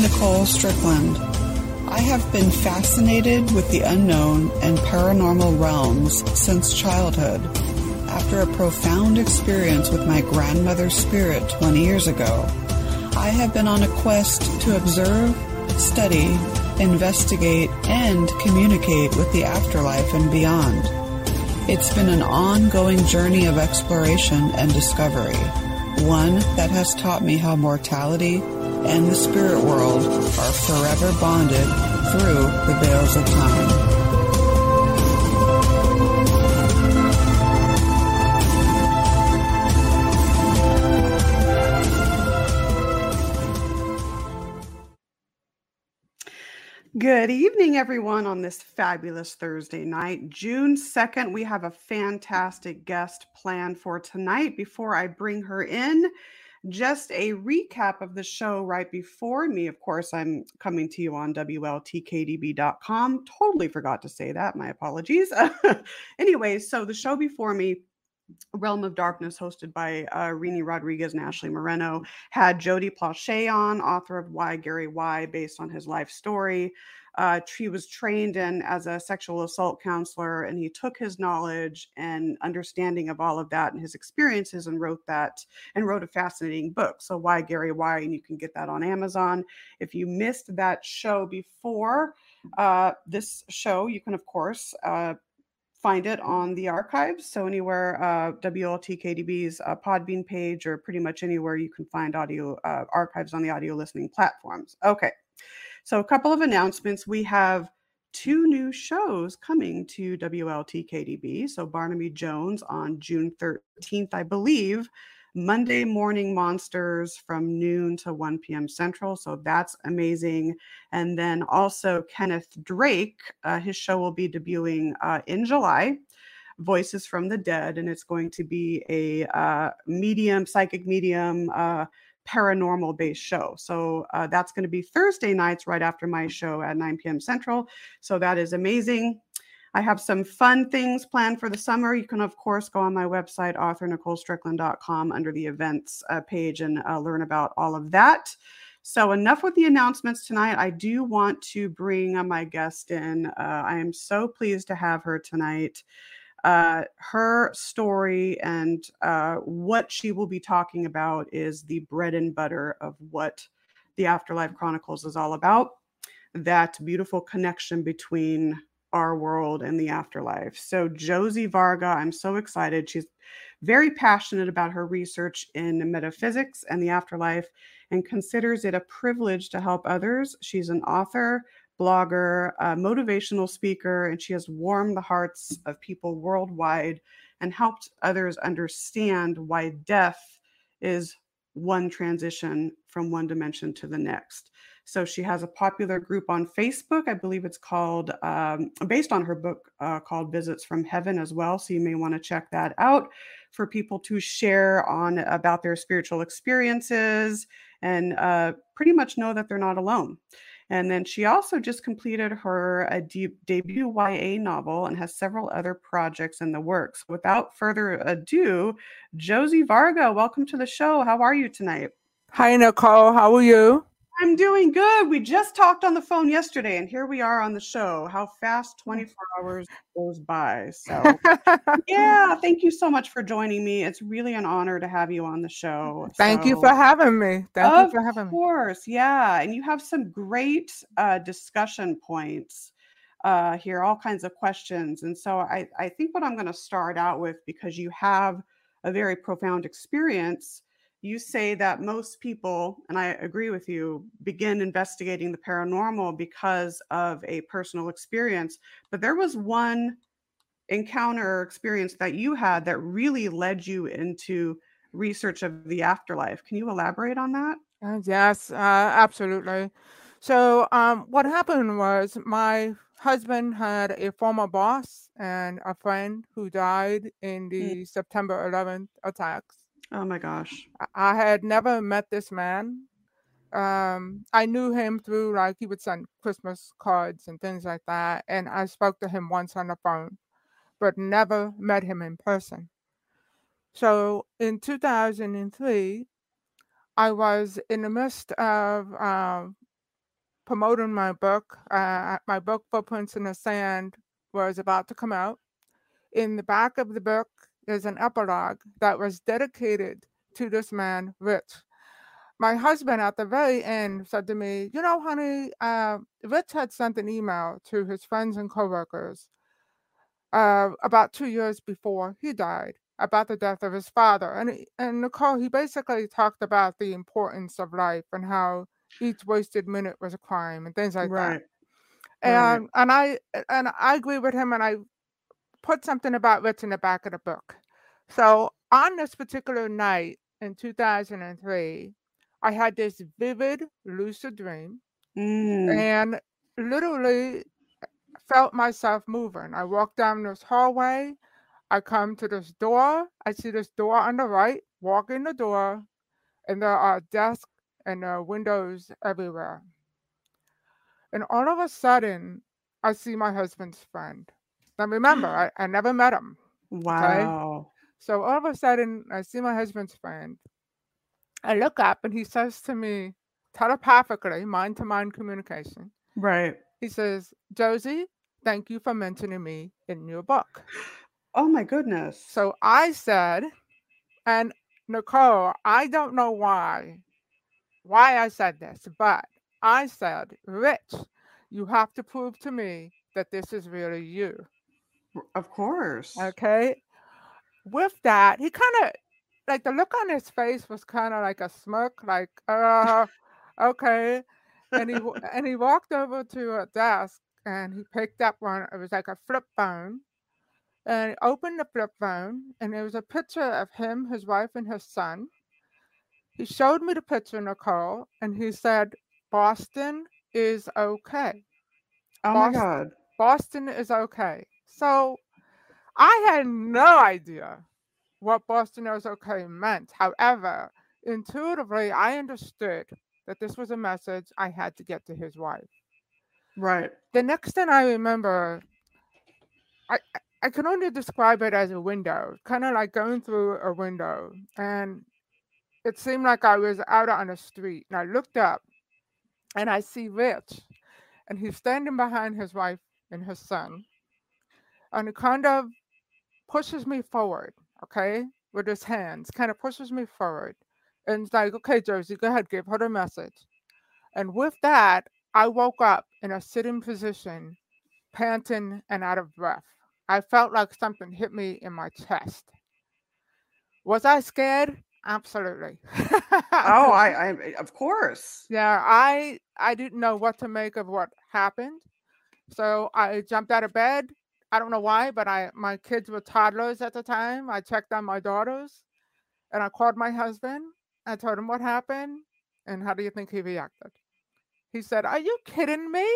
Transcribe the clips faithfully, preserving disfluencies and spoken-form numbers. I'm Nicole Strickland. I have been fascinated with the unknown and paranormal realms since childhood. After a profound experience with my grandmother's spirit twenty years ago, I have been on a quest to observe, study, investigate, and communicate with the afterlife and beyond. It's been an ongoing journey of exploration and discovery, one that has taught me how mortality and the spirit world are forever bonded through the veils of time. Good evening, everyone, on this fabulous Thursday night, June second. We have a fantastic guest planned for tonight. Before I bring her in, just a recap of the show right before me. Of course, I'm coming to you on W L T K D B dot com. Totally forgot to say that. My apologies. Anyway, so the show before me, Realm of Darkness, hosted by uh, Rini Rodriguez and Ashley Moreno, had Jody Plachey on, author of Why Gary Why?, based on his life story. Uh, he was trained in as a sexual assault counselor, and he took his knowledge and understanding of all of that and his experiences and wrote that and wrote a fascinating book. So Why Gary Why? And you can get that on Amazon. If you missed that show before uh, this show, you can, of course, uh, find it on the archives. So anywhere, uh, W L T K D B's uh, Podbean page, or pretty much anywhere you can find audio uh, archives on the audio listening platforms. Okay. So a couple of announcements. We have two new shows coming to W L T K D B. So Barnaby Jones on June thirteenth, I believe, Monday Morning Monsters from noon to one p.m. Central. So that's amazing. And then also Kenneth Drake, uh, his show will be debuting uh, in July, Voices from the Dead. And it's going to be a uh, medium, psychic medium, uh, paranormal based show. So uh, that's going to be Thursday nights right after my show at nine p.m. Central. So that is amazing. I have some fun things planned for the summer. You can, of course, go on my website, author nicole strickland dot com, under the events uh, page and uh, learn about all of that. So enough with the announcements tonight. I do want to bring uh, my guest in. Uh, I am so pleased to have her tonight. Uh, her story and uh, what she will be talking about is the bread and butter of what the Afterlife Chronicles is all about, that beautiful connection between our world and the afterlife. So Josie Varga, I'm so excited. She's very passionate about her research in metaphysics and the afterlife and considers it a privilege to help others. She's an author, blogger, a motivational speaker, and she has warmed the hearts of people worldwide and helped others understand why death is one transition from one dimension to the next. So she has a popular group on Facebook. I believe it's called, um, based on her book uh, called Visits from Heaven as well. So you may want to check that out for people to share on about their spiritual experiences and uh, pretty much know that they're not alone. And then she also just completed her a de- debut Y A novel and has several other projects in the works. Without further ado, Josie Varga, welcome to the show. How are you tonight? Hi, Nicole. How are you? I'm doing good. We just talked on the phone yesterday, and here we are on the show. How fast twenty-four hours goes by. So, yeah, thank you so much for joining me. It's really an honor to have you on the show. Thank so, you for having me. Thank you for having me. Of course, yeah. And you have some great uh, discussion points uh, here, all kinds of questions. And so I, I think what I'm going to start out with, because you have a very profound experience. You say that most people, and I agree with you, begin investigating the paranormal because of a personal experience. But there was one encounter or experience that you had that really led you into research of the afterlife. Can you elaborate on that? Yes, uh, absolutely. So um, what happened was my husband had a former boss and a friend who died in the mm-hmm. September eleventh attacks. Oh my gosh. I had never met this man. Um, I knew him through, like, he would send Christmas cards and things like that. And I spoke to him once on the phone, but never met him in person. So in two thousand three, I was in the midst of uh, promoting my book. Uh, my book, Footprints in the Sand, was about to come out. In the back of the book is an epilogue that was dedicated to this man, Rich. My husband at the very end said to me, you know, honey, uh, Rich had sent an email to his friends and coworkers uh, about two years before he died about the death of his father. And, and Nicole, he basically talked about the importance of life and how each wasted minute was a crime and things like right. that. And, right. and, I, and I agree with him, and I put something about Rich in the back of the book. So on this particular night in two thousand three, I had this vivid lucid dream mm. and literally felt myself moving. I walked down this hallway. I come to this door. I see this door on the right, walk in the door, and there are desks and there are windows everywhere. And all of a sudden, I see my husband's friend. Now, remember, I, I never met him. Wow. Okay? So all of a sudden, I see my husband's friend. I look up and he says to me, telepathically, mind-to-mind communication. Right. He says, Josie, thank you for mentioning me in your book. Oh, my goodness. So I said, and Nicole, I don't know why, why I said this, but I said, Rich, you have to prove to me that this is really you. Of course. Okay. With that, he kind of, like, the look on his face was kind of like a smirk, like, uh, okay. And he and he walked over to a desk and he picked up one. It was like a flip phone. And he opened the flip phone and there was a picture of him, his wife, and his son. He showed me the picture, Nicole, and he said, Boston is okay. Oh, Boston, my God. Boston is okay. So I had no idea what Boston is okay meant. However, intuitively, I understood that this was a message I had to get to his wife. Right. The next thing I remember, I I can only describe it as a window, kind of like going through a window. And it seemed like I was out on the street. And I looked up and I see Rich. And he's standing behind his wife and his son. And it kind of pushes me forward. Okay, with his hands, kind of pushes me forward. And it's like, okay, Josie, go ahead, give her the message. And with that, I woke up in a sitting position, panting and out of breath. I felt like something hit me in my chest. Was I scared? Absolutely. oh, I, I, of course. Yeah, I, I didn't know what to make of what happened. So I jumped out of bed. I don't know why, but I my kids were toddlers at the time. I checked on my daughters, and I called my husband. I told him what happened, and how do you think he reacted? He said, are you kidding me?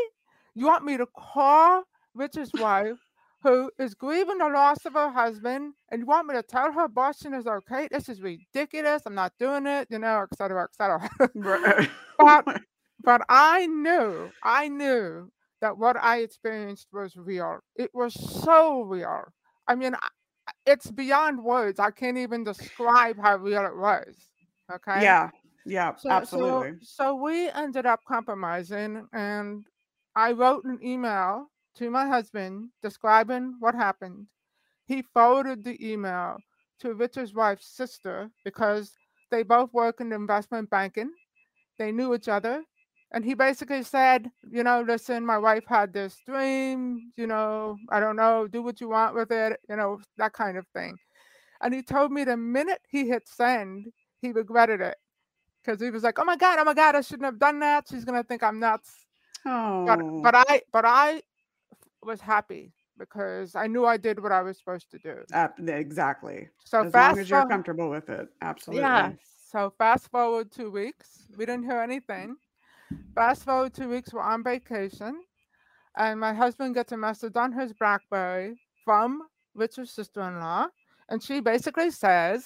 You want me to call Rich's wife, who is grieving the loss of her husband, and you want me to tell her Boston is okay? This is ridiculous. I'm not doing it, you know, et cetera, et cetera. but, but I knew, I knew. that what I experienced was real. It was so real. I mean, it's beyond words. I can't even describe how real it was. Okay? Yeah, yeah, so, absolutely. So, so we ended up compromising, and I wrote an email to my husband describing what happened. He forwarded the email to Richard's wife's sister because they both work in investment banking. They knew each other. And he basically said, you know, listen, my wife had this dream, you know, I don't know, do what you want with it, you know, that kind of thing. And he told me the minute he hit send, he regretted it. Because he was like, oh my God, oh my God, I shouldn't have done that. She's going to think I'm nuts. Oh. But, but I but I was happy because I knew I did what I was supposed to do. Uh, exactly. So as long as you're comfortable with it. Absolutely. Yeah. So fast forward two weeks. We didn't hear anything. Fast forward two weeks, we're on vacation, and my husband gets a message on his BlackBerry from Richard's sister-in-law, and she basically says,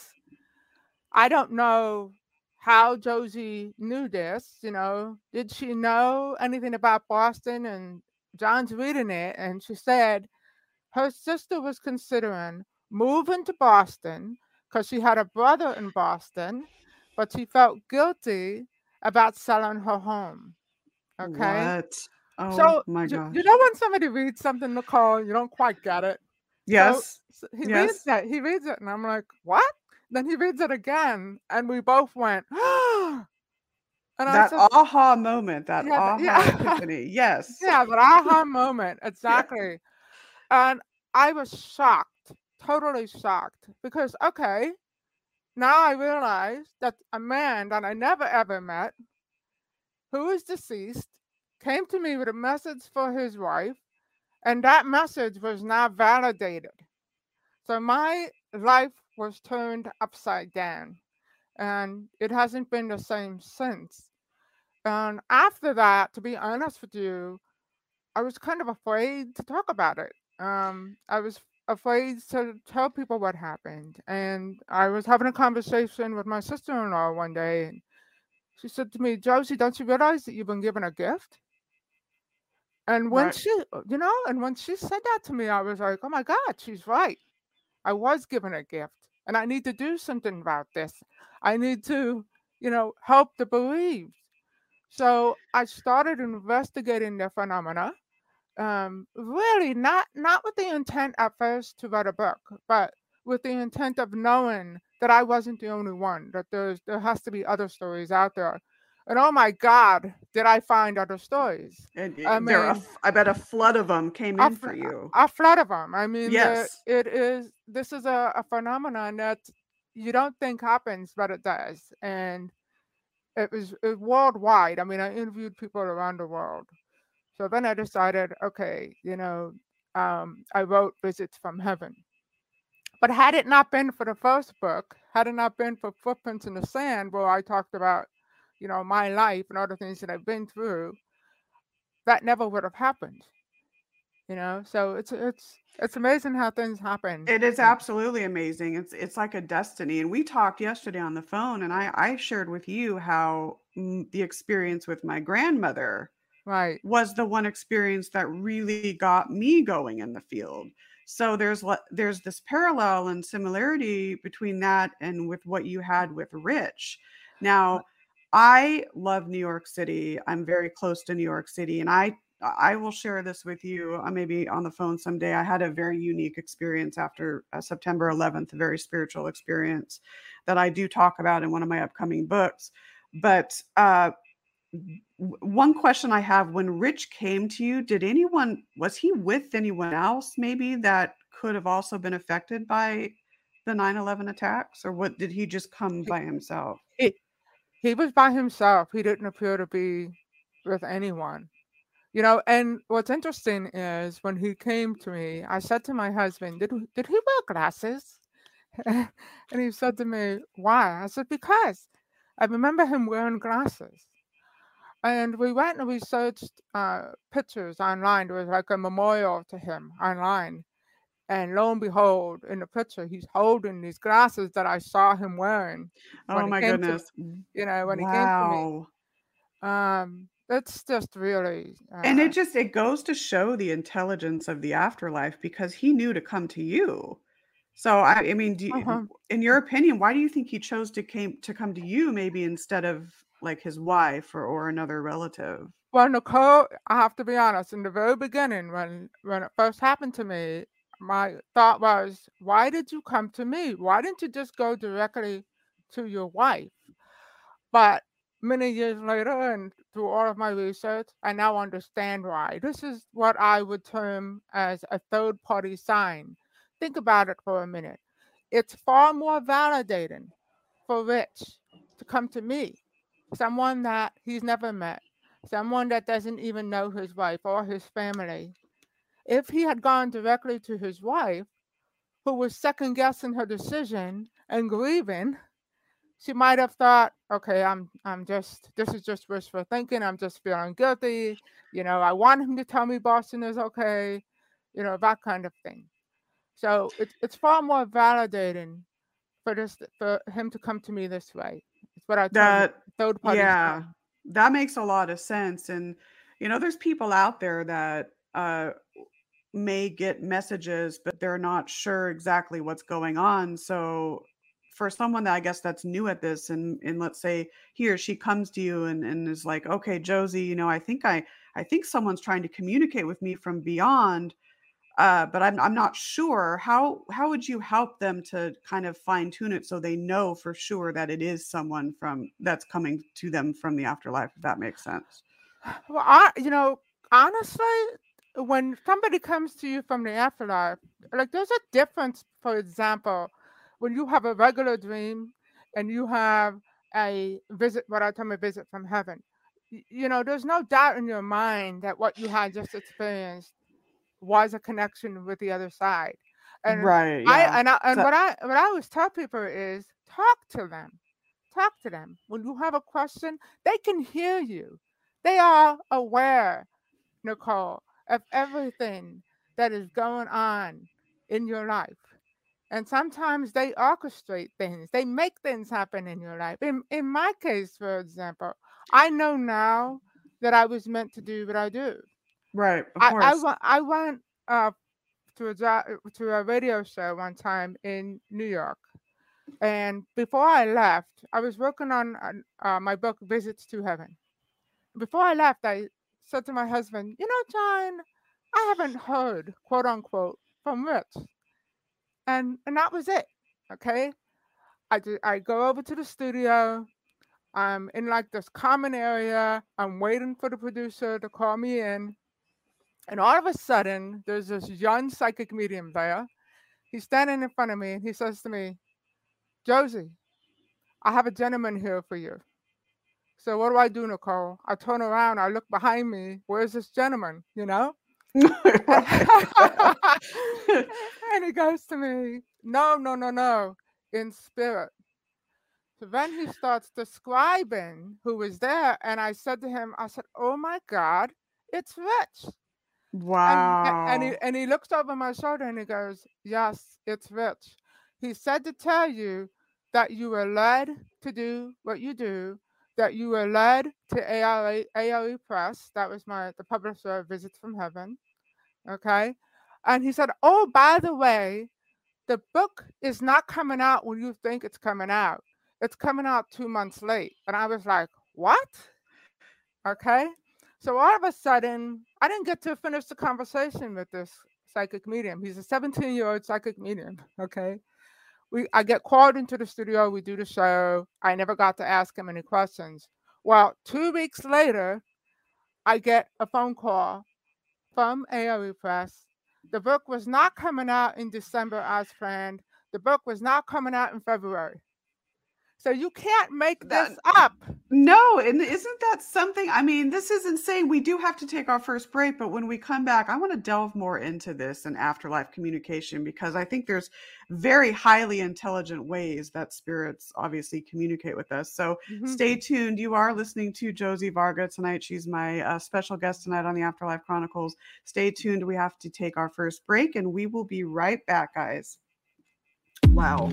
I don't know how Josie knew this, you know, did she know anything about Boston? And John's reading it, and she said her sister was considering moving to Boston because she had a brother in Boston, but she felt guilty about selling her home. Okay. What? Oh so, my gosh. You know when somebody reads something, Nicole, you don't quite get it? Yes. So he yes. reads that. He reads it, and I'm like, what? Then he reads it again, and we both went, oh. And that I said, aha moment, that yeah, aha yeah. epiphany. Yes. Yeah, that aha moment. Exactly. Yeah. And I was shocked, totally shocked, because, okay, now I realize that a man that I never, ever met, who is deceased, came to me with a message for his wife, and that message was not validated. So my life was turned upside down, and it hasn't been the same since. And after that, to be honest with you, I was kind of afraid to talk about it. Um, I was afraid to tell people what happened. And I was having a conversation with my sister-in-law one day, and she said to me, Josie, don't you realize that you've been given a gift? And when right. she, you know, and when she said that to me, I was like, oh my God, she's right. I was given a gift, and I need to do something about this. I need to, you know, help the bereaved. So I started investigating the phenomena. Um, really not, not with the intent at first to write a book, but with the intent of knowing that I wasn't the only one, that there's, there has to be other stories out there. And oh my God, did I find other stories? And I, mean, a, I bet a flood of them came a, in for you. A flood of them. I mean, yes. the, it is. This is a, a phenomenon that you don't think happens, but it does. And it was, it was worldwide. I mean, I interviewed people around the world. So then I decided, okay, you know, um, I wrote Visits from Heaven. But had it not been for the first book, had it not been for Footprints in the Sand, where I talked about, you know, my life and all the things that I've been through, that never would have happened. You know, so it's it's it's amazing how things happen. It is absolutely amazing. It's it's like a destiny. And we talked yesterday on the phone, and I I shared with you how the experience with my grandmother right. was the one experience that really got me going in the field. So there's there's this parallel and similarity between that and with what you had with Rich. Now, I love New York City. I'm very close to New York City, and I I will share this with you uh, maybe on the phone someday. I had a very unique experience after uh, September eleventh, a very spiritual experience that I do talk about in one of my upcoming books. But uh, one question I have: when Rich came to you, did anyone was he with anyone else maybe that could have also been affected by the nine eleven attacks, or what did he just come by himself? It, He was by himself. He didn't appear to be with anyone, you know. And what's interesting is when he came to me, I said to my husband, "Did did he wear glasses?" And he said to me, "Why?" I said, "Because I remember him wearing glasses." And we went and we searched uh, pictures online. There was like a memorial to him online, and lo and behold, in the picture, he's holding these glasses that I saw him wearing. Oh my goodness. To, you know, when wow. he came to me. Um, it's just really. Uh, and it just, it goes to show the intelligence of the afterlife, because he knew to come to you. So, I, I mean, do you, uh-huh. in your opinion, why do you think he chose to came to come to you maybe instead of like his wife or, or another relative? Well, Nicole, I have to be honest, in the very beginning, when, when it first happened to me, my thought was, why did you come to me? Why didn't you just go directly to your wife? But many years later, and through all of my research, I now understand why. This is what I would term as a third-party sign. Think about it for a minute. It's far more validating for Rich to come to me, someone that he's never met, someone that doesn't even know his wife or his family. If he had gone directly to his wife, who was second-guessing her decision and grieving, she might have thought, okay, I'm I'm just, this is just wishful thinking. I'm just feeling guilty. You know, I want him to tell me Boston is okay. You know, that kind of thing. So it's, it's far more validating for this, for him to come to me this way. It's what I thought. Third party. Yeah, that makes a lot of sense. And, you know, there's people out there that, uh, may get messages, but they're not sure exactly what's going on. So for someone that I guess that's new at this, and and let's say he or she comes to you and, and is like, okay, Josie, you know, I think I I think someone's trying to communicate with me from beyond, uh, but I'm I'm not sure. How how would you help them to kind of fine tune it so they know for sure that it is someone from that's coming to them from the afterlife, if that makes sense? Well, I you know, honestly, when somebody comes to you from the afterlife, like there's a difference, for example, when you have a regular dream and you have a visit, what I term a visit from heaven, you know, there's no doubt in your mind that what you had just experienced was a connection with the other side. And right. Yeah. I, and I, and so, what I what I always tell people is talk to them. Talk to them. When you have a question, they can hear you. They are aware, Nicole, of everything that is going on in your life. And sometimes they orchestrate things. They make things happen in your life. In, in my case, for example, I know now that I was meant to do what I do. Right, of I, course. I, wa- I went uh, to, a job, to a radio show one time in New York. And before I left, I was working on uh, my book, Visits to Heaven. Before I left, I said to my husband, you know, John, I haven't heard, quote unquote, from Rich. And and that was it, okay? I, do, I go over to the studio. I'm in like this common area. I'm waiting for the producer to call me in. And all of a sudden, there's this young psychic medium there. He's standing in front of me, and he says to me, Josie, I have a gentleman here for you. So what do I do, Nicole? I turn around. I look behind me. Where's this gentleman, you know? And he goes to me, no, no, no, no, in spirit. So then he starts describing who was there. And I said to him, I said, oh my God, it's Rich. Wow. And, and, he, and he looks over my shoulder and he goes, yes, it's Rich. He said to tell you that you were led to do what you do, that you were led to A L E Press. That was my the publisher of Visits from Heaven. Okay. And he said, oh, by the way, the book is not coming out when you think it's coming out. It's coming out two months late. And I was like, what? Okay. So all of a sudden, I didn't get to finish the conversation with this psychic medium. He's a seventeen-year-old psychic medium. Okay. We, I get called into the studio. We do the show. I never got to ask him any questions. Well, two weeks later, I get a phone call from A O E Press. The book was not coming out in December as planned. The book was not coming out in February. So you can't make this that, up. No, and isn't that something? I mean, this is insane. We do have to take our first break, but when we come back, I want to delve more into this and afterlife communication, because I think there's very highly intelligent ways that spirits obviously communicate with us. So mm-hmm. Stay tuned. You are listening to Josie Varga tonight. She's my uh, special guest tonight on the Afterlife Chronicles. Stay tuned. We have to take our first break, and we will be right back, guys. Wow.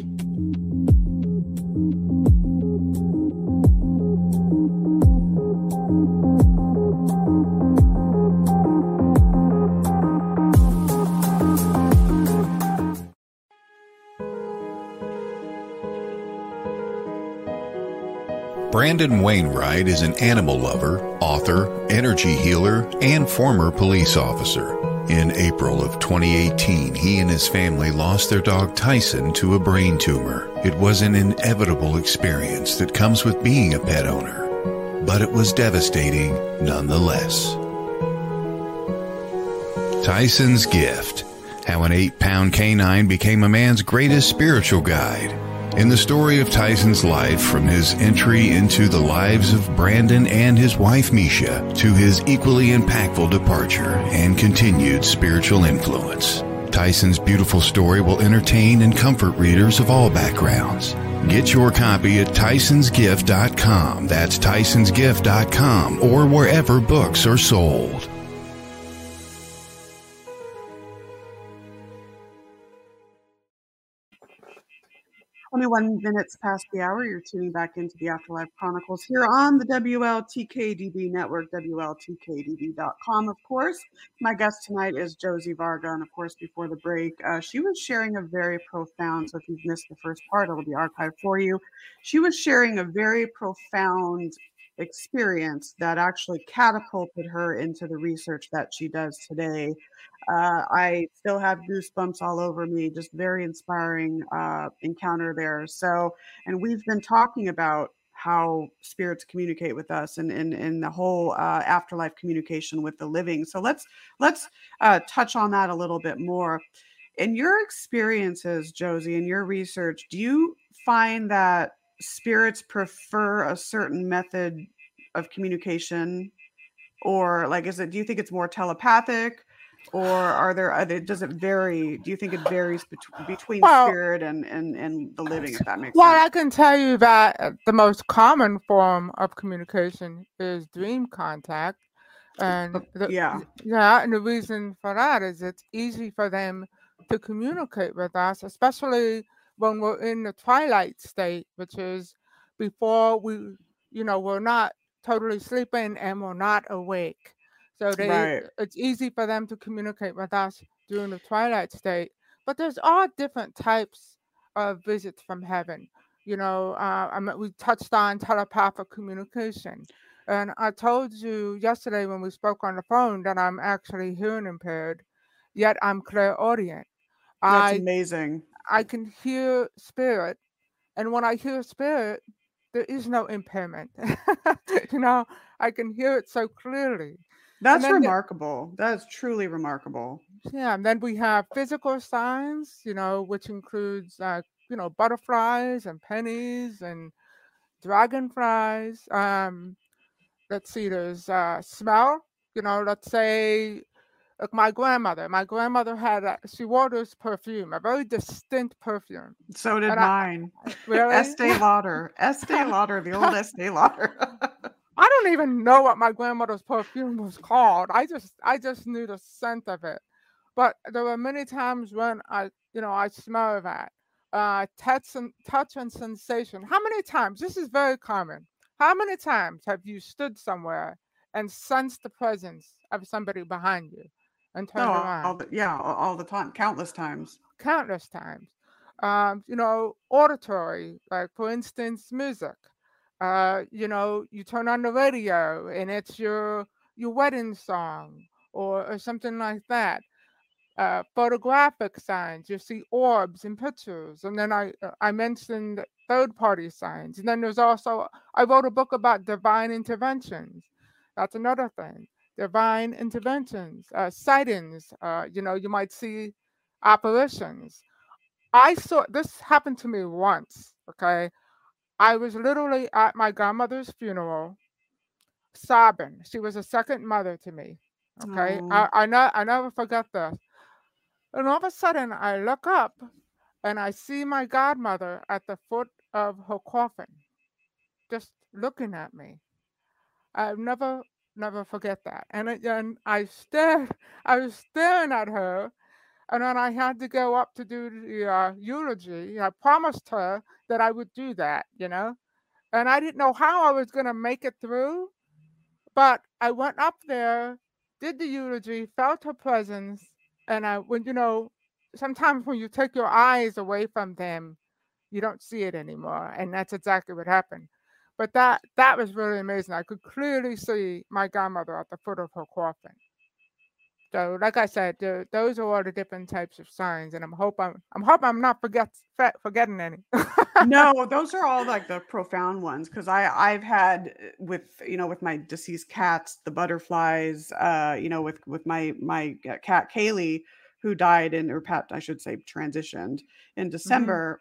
Brandon Wainwright is an animal lover, author, energy healer, and former police officer. In April of twenty eighteen, he and his family lost their dog Tyson to a brain tumor. It was an inevitable experience that comes with being a pet owner, but it was devastating nonetheless. Tyson's Gift: How an eight-pound canine became a man's greatest spiritual guide. In the story of Tyson's life, from his entry into the lives of Brandon and his wife Misha to his equally impactful departure and continued spiritual influence, Tyson's beautiful story will entertain and comfort readers of all backgrounds. Get your copy at tysons gift dot com. That's tysons gift dot com, or wherever books are sold. twenty-one minutes past the hour, you're tuning back into the Afterlife Chronicles here on the W L T K D B network, W L T K D B dot com, of course. My guest tonight is Josie Varga, and of course, before the break, uh, she was sharing a very profound, so if you've missed the first part, it'll be archived for you. She was sharing a very profound experience that actually catapulted her into the research that she does today. Uh, I still have goosebumps all over me, just very inspiring uh, encounter there. So, and we've been talking about how spirits communicate with us and in and, and the whole uh, afterlife communication with the living. So let's, let's uh, touch on that a little bit more. In your experiences, Josie, in your research, do you find that spirits prefer a certain method of communication, or like, is it, do you think it's more telepathic, or are there other, does it vary? Do you think it varies bet- between well, spirit and, and, and the living, if that makes well, sense? Well, I can tell you that the most common form of communication is dream contact. And the, yeah. yeah, and the reason for that is it's easy for them to communicate with us, especially when we're in the twilight state, which is before we, you know, we're not totally sleeping and we're not awake. So they, right. it's easy for them to communicate with us during the twilight state. But there's all different types of visits from heaven. You know, uh, I mean, we touched on telepathic communication. And I told you yesterday when we spoke on the phone that I'm actually hearing impaired, yet I'm clairaudient. That's I, amazing. I can hear spirit, and when I hear spirit, there is no impairment. You know, I can hear it so clearly. That's remarkable. The, that is truly remarkable. Yeah, and then we have physical signs, you know, which includes, uh, you know, butterflies and pennies and dragonflies. Um, let's see, there's uh, smell, you know, let's say, Like my grandmother, my grandmother had, a, she wore this perfume, a very distinct perfume. So did and mine. I, really? Estee Lauder. Estee Lauder, the old Estee Lauder. I don't even know what my grandmother's perfume was called. I just, I just knew the scent of it. But there were many times when I, you know, I smell that. Uh, touch and, touch and sensation. How many times, this is very common, how many times have you stood somewhere and sensed the presence of somebody behind you? And turn no, around. All the, yeah, all the time, countless times. Countless times. Um, you know, auditory, like for instance, music. Uh, you know, you turn on the radio and it's your your wedding song or, or something like that. Uh, photographic signs, you see orbs in pictures. And then I I mentioned third-party signs. And then there's also, I wrote a book about divine interventions. That's another thing. Divine interventions, uh, sightings, uh, you know, you might see apparitions. I saw, this happened to me once, okay? I was literally at my grandmother's funeral, sobbing. She was a second mother to me, okay? I, I, ne- I never forget this. And all of a sudden, I look up and I see my godmother at the foot of her coffin, just looking at me. I've never... Never forget that. And, it, and I stared, I was staring at her, and then I had to go up to do the uh, eulogy. I promised her that I would do that, you know, and I didn't know how I was going to make it through, but I went up there, did the eulogy, felt her presence, and I, when, you know, sometimes when you take your eyes away from them, you don't see it anymore, and that's exactly what happened. But that that was really amazing. I could clearly see my grandmother at the foot of her coffin. So, like I said, the, those are all the different types of signs, and I'm hope I'm I'm hope I'm not forget forgetting any. No, those are all like the profound ones, because I I've had with you know with my deceased cats the butterflies. Uh, you know with with my my cat Kaylee, who died in or Pat I should say transitioned in December. Mm-hmm.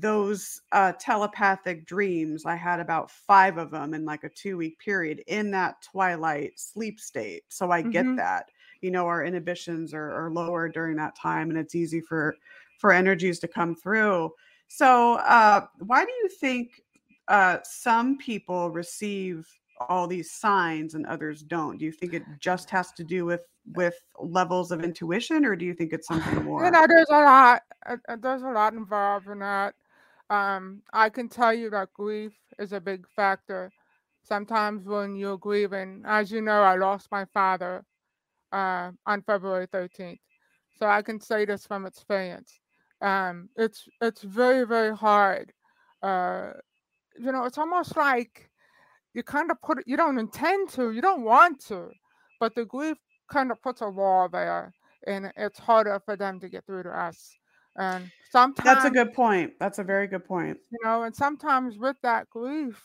Those uh, telepathic dreams, I had about five of them in like a two week period in that twilight sleep state. So I mm-hmm. get that, you know, our inhibitions are, are lower during that time, and it's easy for, for energies to come through. So uh, why do you think uh, some people receive all these signs and others don't? Do you think it just has to do with with levels of intuition, or do you think it's something more? You know, there's a lot, uh, there's a lot involved in that. Um, I can tell you that grief is a big factor. Sometimes when you're grieving, as you know, I lost my father uh, on February thirteenth. So I can say this from experience. Um, it's it's very, very hard. Uh, you know, it's almost like you kind of put it, you don't intend to, you don't want to, but the grief kind of puts a wall there, and it's harder for them to get through to us. And sometimes that's a good point. That's a very good point. You know, and sometimes with that grief,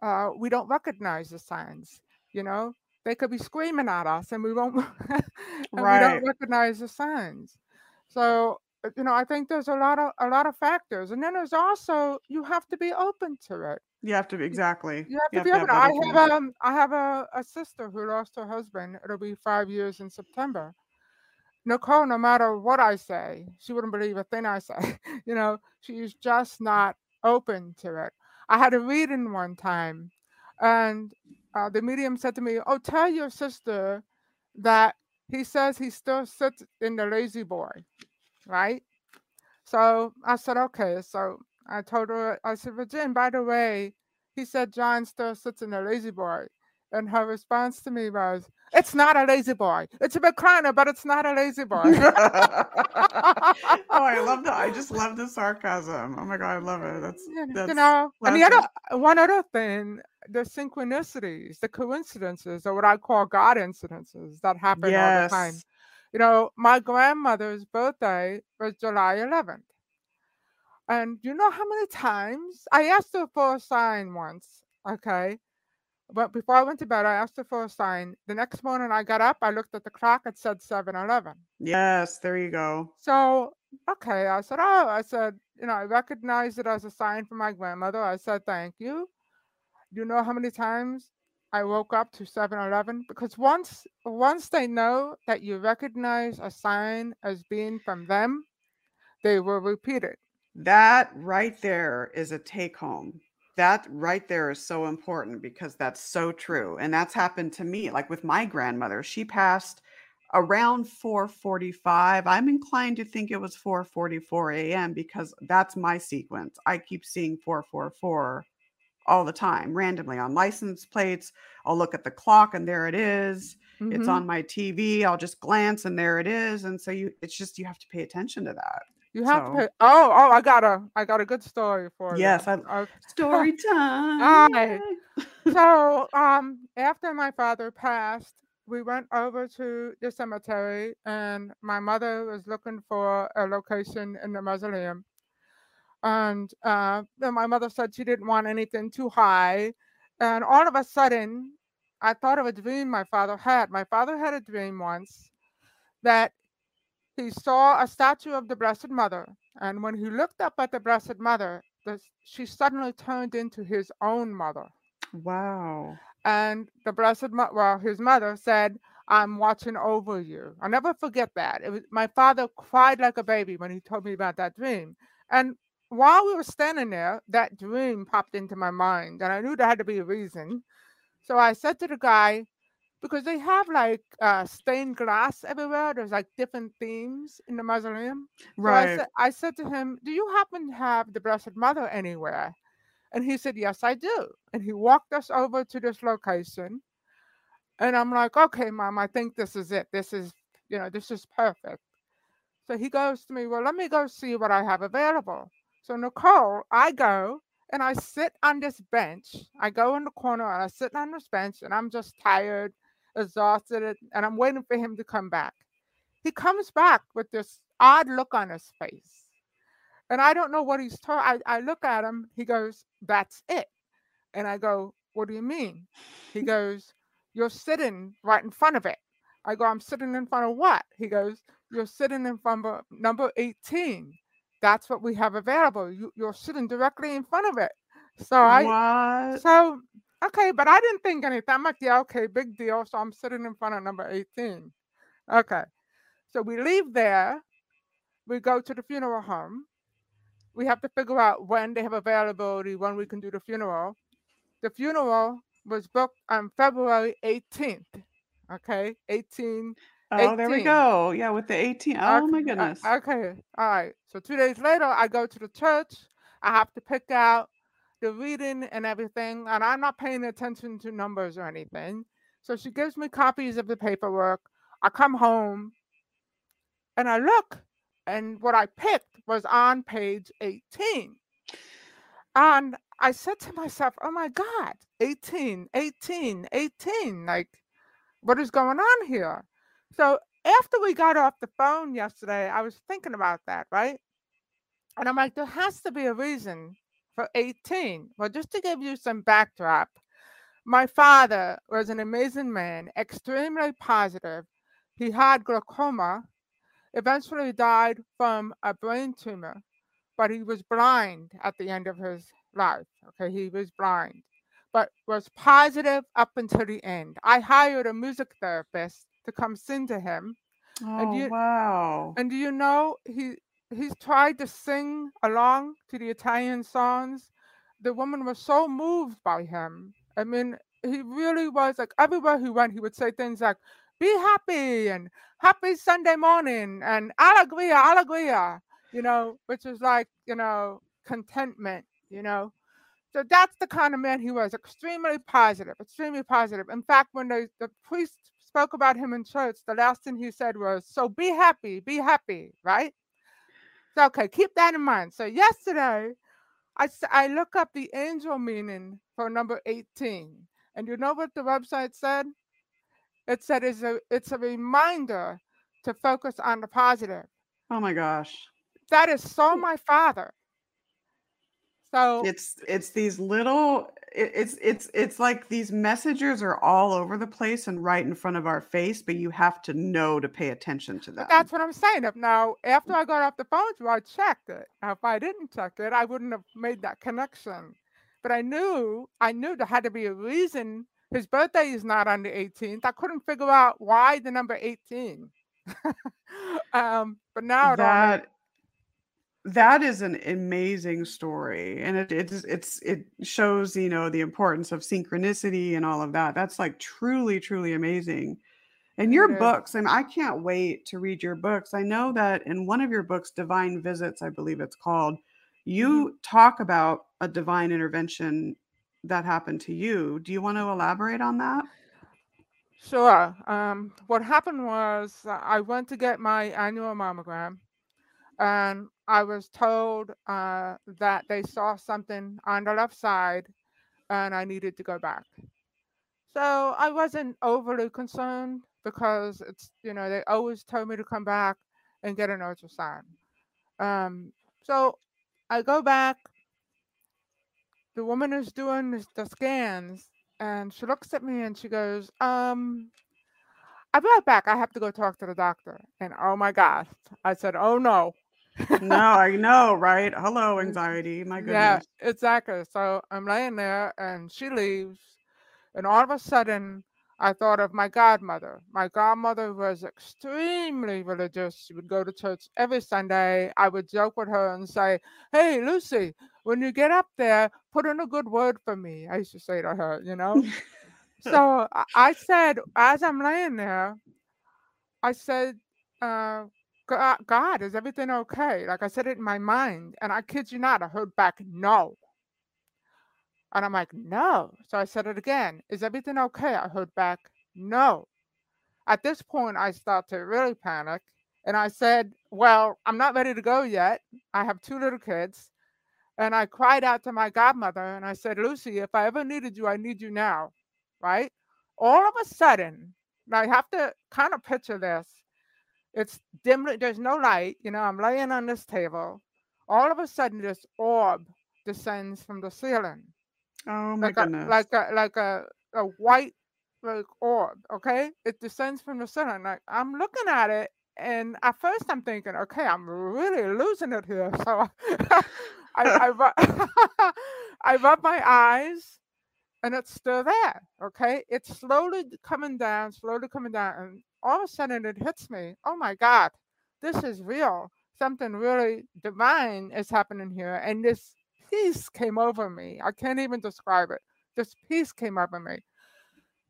uh, we don't recognize the signs. You know, they could be screaming at us, and we won't. and right. We don't recognize the signs. So, you know, I think there's a lot of a lot of factors, and then there's also you have to be open to it. You have to be exactly. You have you to have be to open. Have I, have, um, I have a a sister who lost her husband. It'll be five years in September. Nicole, no matter what I say, she wouldn't believe a thing I say. You know, she's just not open to it. I had a reading one time, and uh, the medium said to me, "Oh, tell your sister that he says he still sits in the lazy boy, right?" So I said, "Okay." So I told her, I said, "Virgin, by the way, he said John still sits in the lazy boy." And her response to me was, "It's not a lazy boy. It's a recliner, but it's not a lazy boy." Oh, I love that. I just love the sarcasm. Oh my God, I love it. That's, that's you know, classic. And the other, one other thing, the synchronicities, the coincidences, or what I call God incidences that happen yes. all the time. You know, my grandmother's birthday was July eleventh. And you know how many times I asked her for a sign once, okay? But before I went to bed, I asked her for a sign. The next morning I got up, I looked at the clock, it said seven eleven. Yes, there you go. So, okay, I said, oh, I said, you know, I recognized it as a sign from my grandmother. I said, thank you. You know how many times I woke up to seven eleven? Because once, once they know that you recognize a sign as being from them, they will repeat it. That right there is a take home. That right there is so important because that's so true. And that's happened to me. Like with my grandmother, she passed around four forty-five. I'm inclined to think it was four forty-four a m because that's my sequence. I keep seeing four four four all the time, randomly on license plates. I'll look at the clock and there it is. Mm-hmm. It's on my T V. I'll just glance and there it is. And so you, it's just, you have to pay attention to that. You have so. to pay. Oh, oh! I got a, I got a good story for yes, you. Yes, I, I story time. All right. So, um, after my father passed, we went over to the cemetery, and my mother was looking for a location in the mausoleum, and uh, then my mother said she didn't want anything too high, and all of a sudden, I thought of a dream my father had. My father had a dream once that he saw a statue of the Blessed Mother, and when he looked up at the Blessed Mother, the, she suddenly turned into his own mother. Wow. And the Blessed Mother, well, his mother said, "I'm watching over you." I'll never forget that. It was, my father cried like a baby when he told me about that dream. And while we were standing there, that dream popped into my mind, and I knew there had to be a reason. So I said to the guy, because they have like uh, stained glass everywhere. There's like different themes in the mausoleum. Right. So I, sa- I said to him, "Do you happen to have the Blessed Mother anywhere?" And he said, "Yes, I do." And he walked us over to this location. And I'm like, "Okay, Mom, I think this is it. This is, you know, this is perfect." So he goes to me, "Well, let me go see what I have available." So Nicole, I go. And I sit on this bench. I go in the corner and I sit on this bench, and I'm just tired, exhausted, and I'm waiting for him to come back. He comes back with this odd look on his face. And I don't know what he's talking. I look at him. He goes, "That's it." And I go, "What do you mean?" He goes, "You're sitting right in front of it." I go, "I'm sitting in front of what?" He goes, "You're sitting in front of number eighteen. That's what we have available. You, you're sitting directly in front of it." So I, what? so okay, but I didn't think anything. I'm like, yeah, okay, big deal. So I'm sitting in front of number eighteen. Okay, so we leave there. We go to the funeral home. We have to figure out when they have availability, when we can do the funeral. The funeral was booked on February eighteenth. Okay, eighteen. Oh, eighteen. There we go. Yeah, with the eighteen. Oh, okay. My goodness. Okay. All right. So two days later, I go to the church. I have to pick out the reading and everything, and I'm not paying attention to numbers or anything. So she gives me copies of the paperwork. I come home and I look, and what I picked was on page eighteen. And I said to myself, oh my God, eighteen, eighteen, eighteen. Like, what is going on here? So after we got off the phone yesterday, I was thinking about that, right? And I'm like, there has to be a reason for eighteen. Well, just to give you some backdrop, my father was an amazing man, extremely positive. He had glaucoma, eventually died from a brain tumor, but he was blind at the end of his life. Okay, he was blind, but was positive up until the end. I hired a music therapist to come sing to him. Oh, and you, wow. And do you know, he he's tried to sing along to the Italian songs. The woman was so moved by him. I mean, he really was, like, everywhere he went, he would say things like, be happy, and happy Sunday morning, and alegria, alegria, you know, which is like, you know, contentment, you know. So that's the kind of man he was, extremely positive, extremely positive. In fact, when they, the priest spoke about him in church, the last thing he said was, so be happy, be happy, right? So, okay, keep that in mind. So yesterday, I, I look up the angel meaning for number eighteen. And you know what the website said? It said it's a, it's a reminder to focus on the positive. Oh, my gosh. That is so my father. So it's it's these little, it, it's it's it's like these messengers are all over the place and right in front of our face, but you have to know to pay attention to them. That's what I'm saying. If now, after I got off the phone, I checked it. Now, if I didn't check it, I wouldn't have made that connection. But I knew, I knew there had to be a reason. His birthday is not on the eighteenth. I couldn't figure out why the number eighteen. um, but now that. It That is an amazing story, and it it's it's it shows, you know, the importance of synchronicity and all of that. That's like truly, truly amazing. And your books, I mean, I can't wait to read your books. I know that in one of your books, Divine Visits, I believe it's called, you mm-hmm. talk about a divine intervention that happened to you. Do you want to elaborate on that? Sure. Um, what happened was I went to get my annual mammogram, and I was told uh, that they saw something on the left side and I needed to go back. So I wasn't overly concerned because it's, you know, they always told me to come back and get an ultrasound. Um, so I go back. The woman is doing the scans and she looks at me and she goes, um, I'll be right back. I have to go talk to the doctor. And oh my gosh, I said, oh no. No, I know, right? Hello, anxiety. My goodness. Yeah, exactly. So I'm laying there and she leaves. And all of a sudden, I thought of my godmother. My godmother was extremely religious. She would go to church every Sunday. I would joke with her and say, hey, Lucy, when you get up there, put in a good word for me. I used to say to her, you know. So I said, as I'm laying there, I said, uh, God, is everything okay? Like I said it in my mind, and I kid you not, I heard back, no. And I'm like, no. So I said it again. Is everything okay? I heard back, no. At this point, I start to really panic. And I said, well, I'm not ready to go yet. I have two little kids. And I cried out to my godmother, and I said, Lucy, if I ever needed you, I need you now, right? All of a sudden, now you have to kind of picture this. It's dimly, there's no light, you know, I'm laying on this table. All of a sudden, this orb descends from the ceiling. Oh my like goodness. A, like a, like a, a white like orb, okay? It descends from the ceiling. Like, I'm looking at it, and at first I'm thinking, okay, I'm really losing it here. So I, I, I, I rub my eyes, and it's still there, okay? It's slowly coming down, slowly coming down, and all of a sudden it hits me. Oh my God, this is real. Something really divine is happening here. And this peace came over me. I can't even describe it. This peace came over me.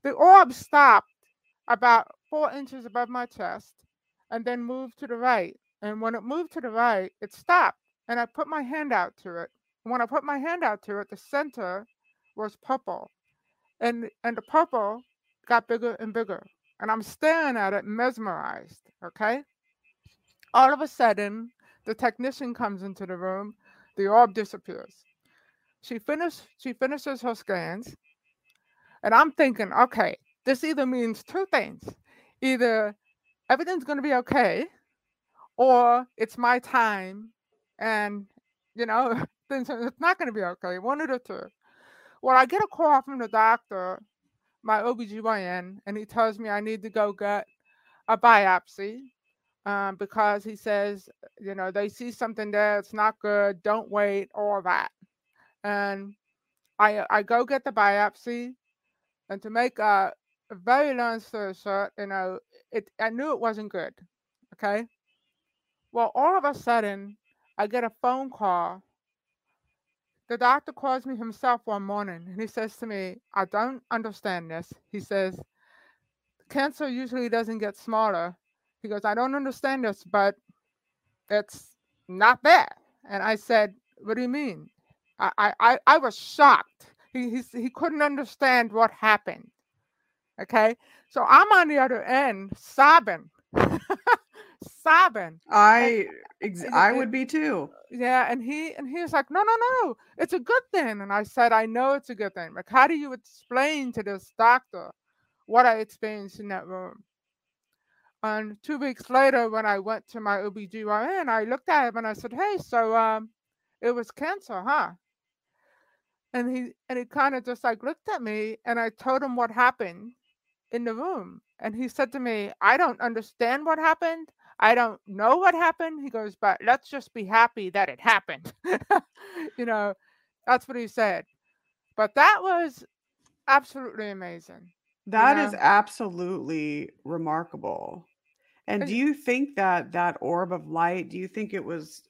The orb stopped about four inches above my chest and then moved to the right. And when it moved to the right, it stopped. And I put my hand out to it When I put my hand out to it, the center was purple. And and the purple got bigger and bigger. And I'm staring at it, mesmerized, okay? All of a sudden, the technician comes into the room. The orb disappears. She, finish, she finishes her scans. And I'm thinking, okay, this either means two things. Either everything's going to be okay, or it's my time, and, you know, things it's not going to be okay. One of the two. Well, I get a call from the doctor, my O B G Y N, and he tells me I need to go get a biopsy um, because he says, you know, they see something there. It's not good. Don't wait, all that. And I I go get the biopsy. And to make a, a very long story short, you know, it, I knew it wasn't good. Okay. Well, all of a sudden, I get a phone call. The doctor calls me himself one morning, and he says to me, I don't understand this. He says, cancer usually doesn't get smaller. He goes, I don't understand this, but it's not there. And I said, what do you mean? I I, I was shocked. He, he, he couldn't understand what happened. Okay? So I'm on the other end sobbing. Sobbing. I ex- and, I and, would be too. Yeah, and he and he was like, no, no, no, it's a good thing. And I said, I know it's a good thing. Like, how do you explain to this doctor what I experienced in that room? And two weeks later, when I went to my O B G Y N, I looked at him and I said, hey, so um, it was cancer, huh? And he and he kind of just like looked at me, and I told him what happened in the room. And he said to me, I don't understand what happened. I don't know what happened. He goes, but let's just be happy that it happened. You know, that's what he said. But that was absolutely amazing. That you know? is absolutely remarkable. And do you think that that orb of light, do you think it was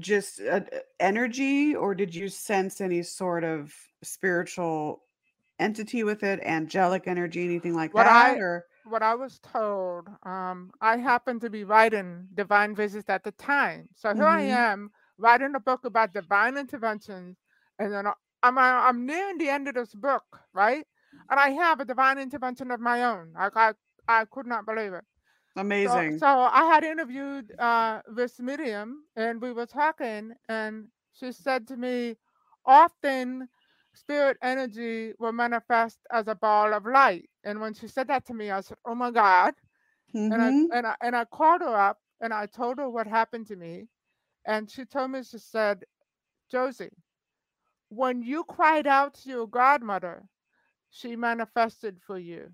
just uh, energy, or did you sense any sort of spiritual entity with it, angelic energy, anything like what that? I, or? What I was told, um, I happened to be writing Divine Visits at the time. So here mm-hmm. I am writing a book about divine interventions. And then I'm, I'm nearing the end of this book, right? And I have a divine intervention of my own. Like I, I could not believe it. Amazing. So, so I had interviewed uh, this medium, and we were talking, and she said to me, often spirit energy will manifest as a ball of light. And when she said that to me, I said, oh my God. Mm-hmm. And, I, and, I, and I called her up and I told her what happened to me. And she told me, she said, Josie, when you cried out to your godmother, she manifested for you.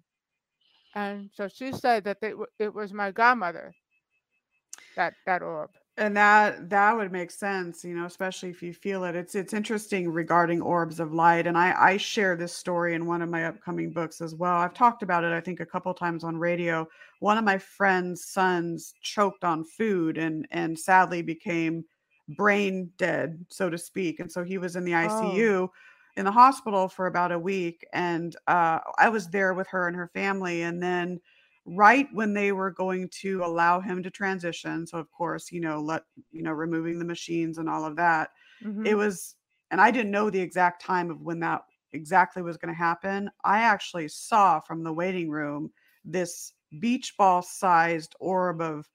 And so she said that they, it was my godmother, that, that orb. And that that would make sense, you know, especially if you feel it. It's it's interesting regarding orbs of light. And I, I share this story in one of my upcoming books as well. I've talked about it, I think, a couple times on radio. One of my friend's sons choked on food and, and sadly became brain dead, so to speak. And so he was in the I C U oh. in the hospital for about a week. And uh, I was there with her and her family. And then right when they were going to allow him to transition, so of course, you know, let you know, removing the machines and all of that, mm-hmm. it was, and I didn't know the exact time of when that exactly was going to happen. I actually saw from the waiting room this beach ball sized orb of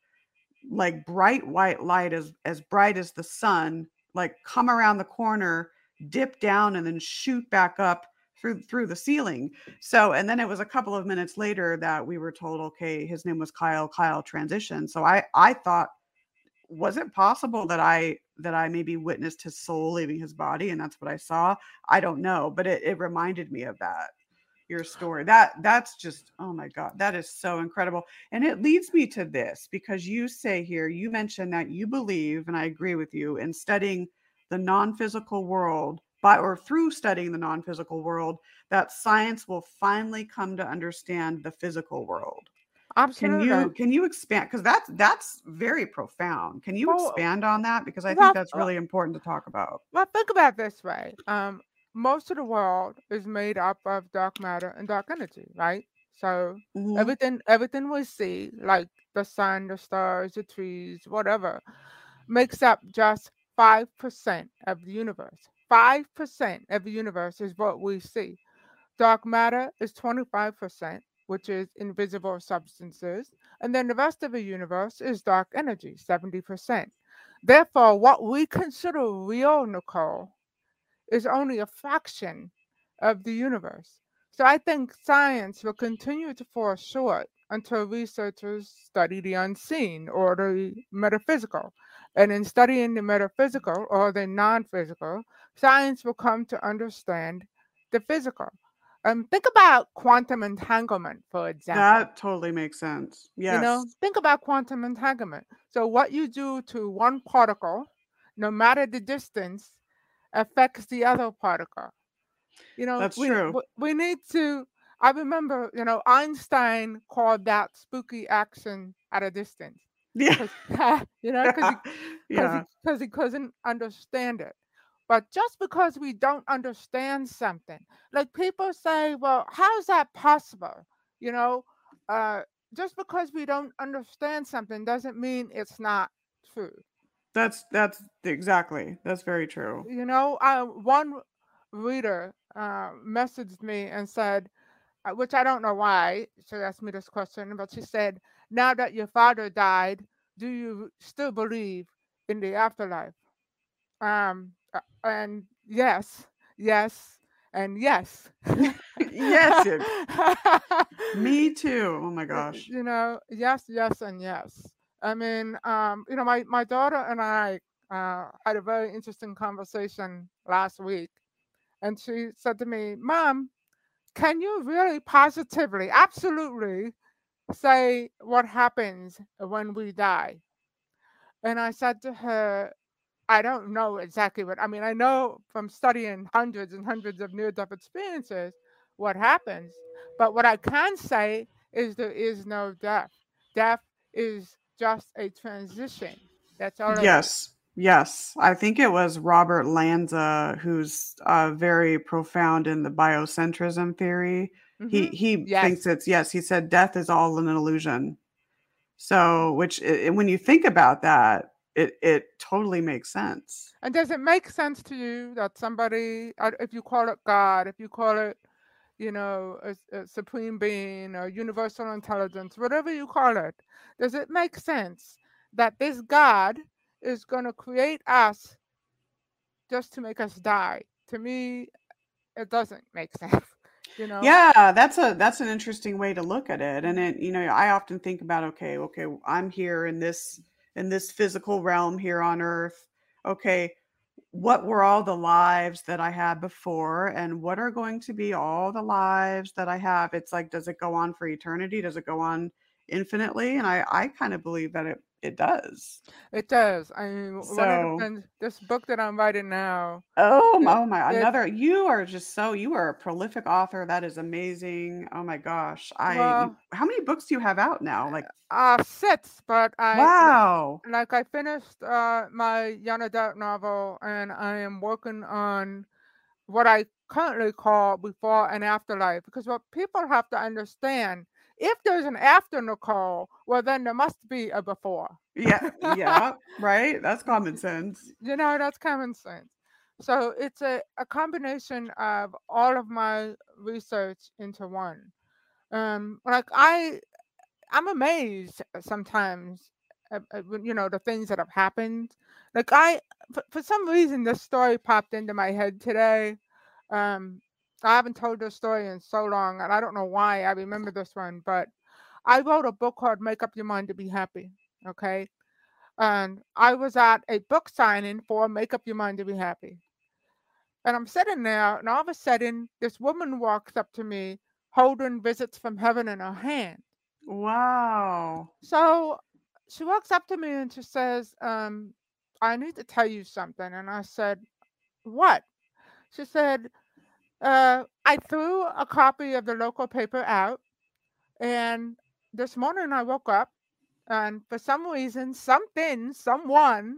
like bright white light, as as bright as the sun, like come around the corner, dip down, and then shoot back up Through, through the ceiling. So, and then it was a couple of minutes later that we were told, okay, his name was Kyle, Kyle transitioned. So I, I thought, was it possible that I, that I maybe witnessed his soul leaving his body? And that's what I saw. I don't know, but it, it reminded me of that, your story. That, that's just, oh my God, that is so incredible. And it leads me to this, because you say here, you mentioned that you believe, and I agree with you, in studying the non-physical world, by or through studying the non-physical world, that science will finally come to understand the physical world. Absolutely. Can you can you expand? Because that's that's very profound. Can you well, expand on that? Because I well, think that's really important to talk about. Well, think about it this way. Um, most of the world is made up of dark matter and dark energy, right? So mm-hmm. everything everything we see, like the sun, the stars, the trees, whatever, makes up just five percent of the universe. five percent of the universe is what we see. Dark matter is twenty-five percent, which is invisible substances. And then the rest of the universe is dark energy, seventy percent. Therefore, what we consider real, Nicole, is only a fraction of the universe. So I think science will continue to fall short until researchers study the unseen or the metaphysical. And in studying the metaphysical or the non-physical, science will come to understand the physical. Um, think about quantum entanglement, for example. That totally makes sense. Yes. You know, think about quantum entanglement. So what you do to one particle, no matter the distance, affects the other particle. You know, that's we, true. We need to, I remember, you know, Einstein called that spooky action at a distance. Yeah. You know, because he, yeah. he, he couldn't understand it. But just because we don't understand something, like people say, well, how is that possible? You know, uh, just because we don't understand something doesn't mean it's not true. That's, that's exactly, that's very true. You know, uh, one reader uh, messaged me and said, which I don't know why she asked me this question, but she said, now that your father died, do you still believe in the afterlife? Um, and yes, yes, and yes. Yes. It, me too. Oh my gosh. You know, yes, yes, and yes. I mean, um, you know, my, my daughter and I uh, had a very interesting conversation last week. And she said to me, Mom, can you really positively, absolutely say what happens when we die? And I said to her, I don't know exactly what, I mean, I know from studying hundreds and hundreds of near-death experiences what happens, but what I can say is there is no death. Death is just a transition. That's all. Yes. Yes, I think it was Robert Lanza, who's uh, very profound in the biocentrism theory. Mm-hmm. He he yes. thinks it's, yes, he said death is all an illusion. So, which it, when you think about that, it, it totally makes sense. And does it make sense to you that somebody, if you call it God, if you call it, you know, a, a supreme being or universal intelligence, whatever you call it, does it make sense that this God is going to create us just to make us die? To me, it doesn't make sense, you know? Yeah, that's a, that's an interesting way to look at it. And it, you know, I often think about, okay, okay, I'm here in this, in this physical realm here on earth. Okay. What were all the lives that I had before? And what are going to be all the lives that I have? It's like, does it go on for eternity? Does it go on infinitely? And I, I kind of believe that it, It does. It does. I mean, so, one of the things, this book that I'm writing now. Oh, it, oh my, another, you are just so, you are a prolific author. That is amazing. Oh my gosh. I, well, how many books do you have out now? Like uh, six, but I, wow. Like, like I finished uh, my young adult novel, and I am working on what I currently call Before and Afterlife, because what people have to understand, if there's an after, Nicole, well, then there must be a before. Yeah, yeah, right? That's common sense. You know, that's common sense. So it's a, a combination of all of my research into one. Um, like, I, I'm amazed sometimes at, at, you know, the things that have happened. Like, I, for, for some reason, this story popped into my head today. Um, I haven't told this story in so long, and I don't know why I remember this one, but I wrote a book called Make Up Your Mind to Be Happy, okay? And I was at a book signing for Make Up Your Mind to Be Happy. And I'm sitting there, and all of a sudden, this woman walks up to me holding Visits from Heaven in her hand. Wow. So she walks up to me, and she says, um, I need to tell you something. And I said, what? She said, Uh, I threw a copy of the local paper out, and this morning I woke up, and for some reason, something, someone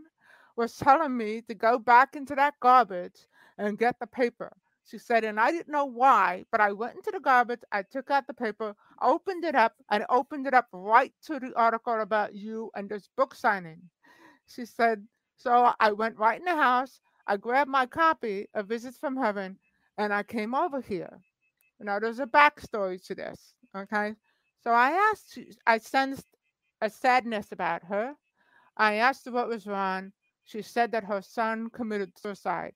was telling me to go back into that garbage and get the paper. She said, and I didn't know why, but I went into the garbage, I took out the paper, opened it up, and opened it up right to the article about you and this book signing. She said, So I went right in the house. I grabbed my copy of Visits from Heaven, and I came over here. Now, there's a backstory to this, okay? So I asked, I sensed a sadness about her. I asked her what was wrong. She said that her son committed suicide.